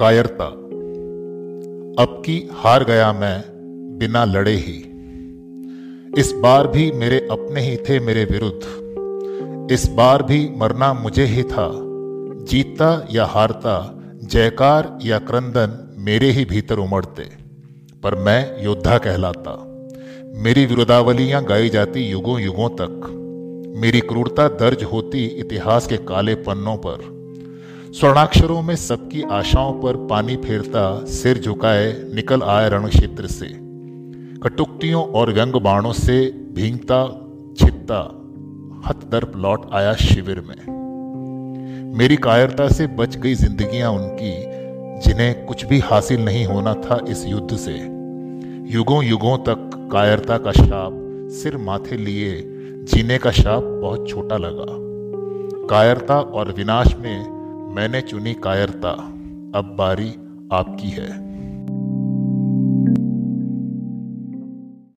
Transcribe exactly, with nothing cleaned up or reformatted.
कायरता। अब की हार गया मैं बिना लड़े ही, इस बार भी मेरे अपने ही थे मेरे विरुद्ध, इस बार भी मरना मुझे ही था। जीतता या हारता, जयकार या क्रंदन मेरे ही भीतर उमड़ते, पर मैं योद्धा कहलाता। मेरी विरोधावलियां गाई जाती युगों युगों तक, मेरी क्रूरता दर्ज होती इतिहास के काले पन्नों पर। स्वर्णाक्षरों में सबकी आशाओं पर पानी फेरता, सिर झुकाए निकल आए रण क्षेत्र से। कटुक्तियों और व्यंग बाणों से भींगता छित्ता, हतदर्प लौट आया शिविर में। मेरी कायरता से बच गई जिंदगियां उनकी, जिन्हें कुछ भी हासिल नहीं होना था इस युद्ध से। युगों युगों तक कायरता का शाप सिर माथे लिए, जीने का शाप बहुत छोटा लगा। कायरता और विनाश में मैंने चुनी कायरता, अब बारी आपकी है।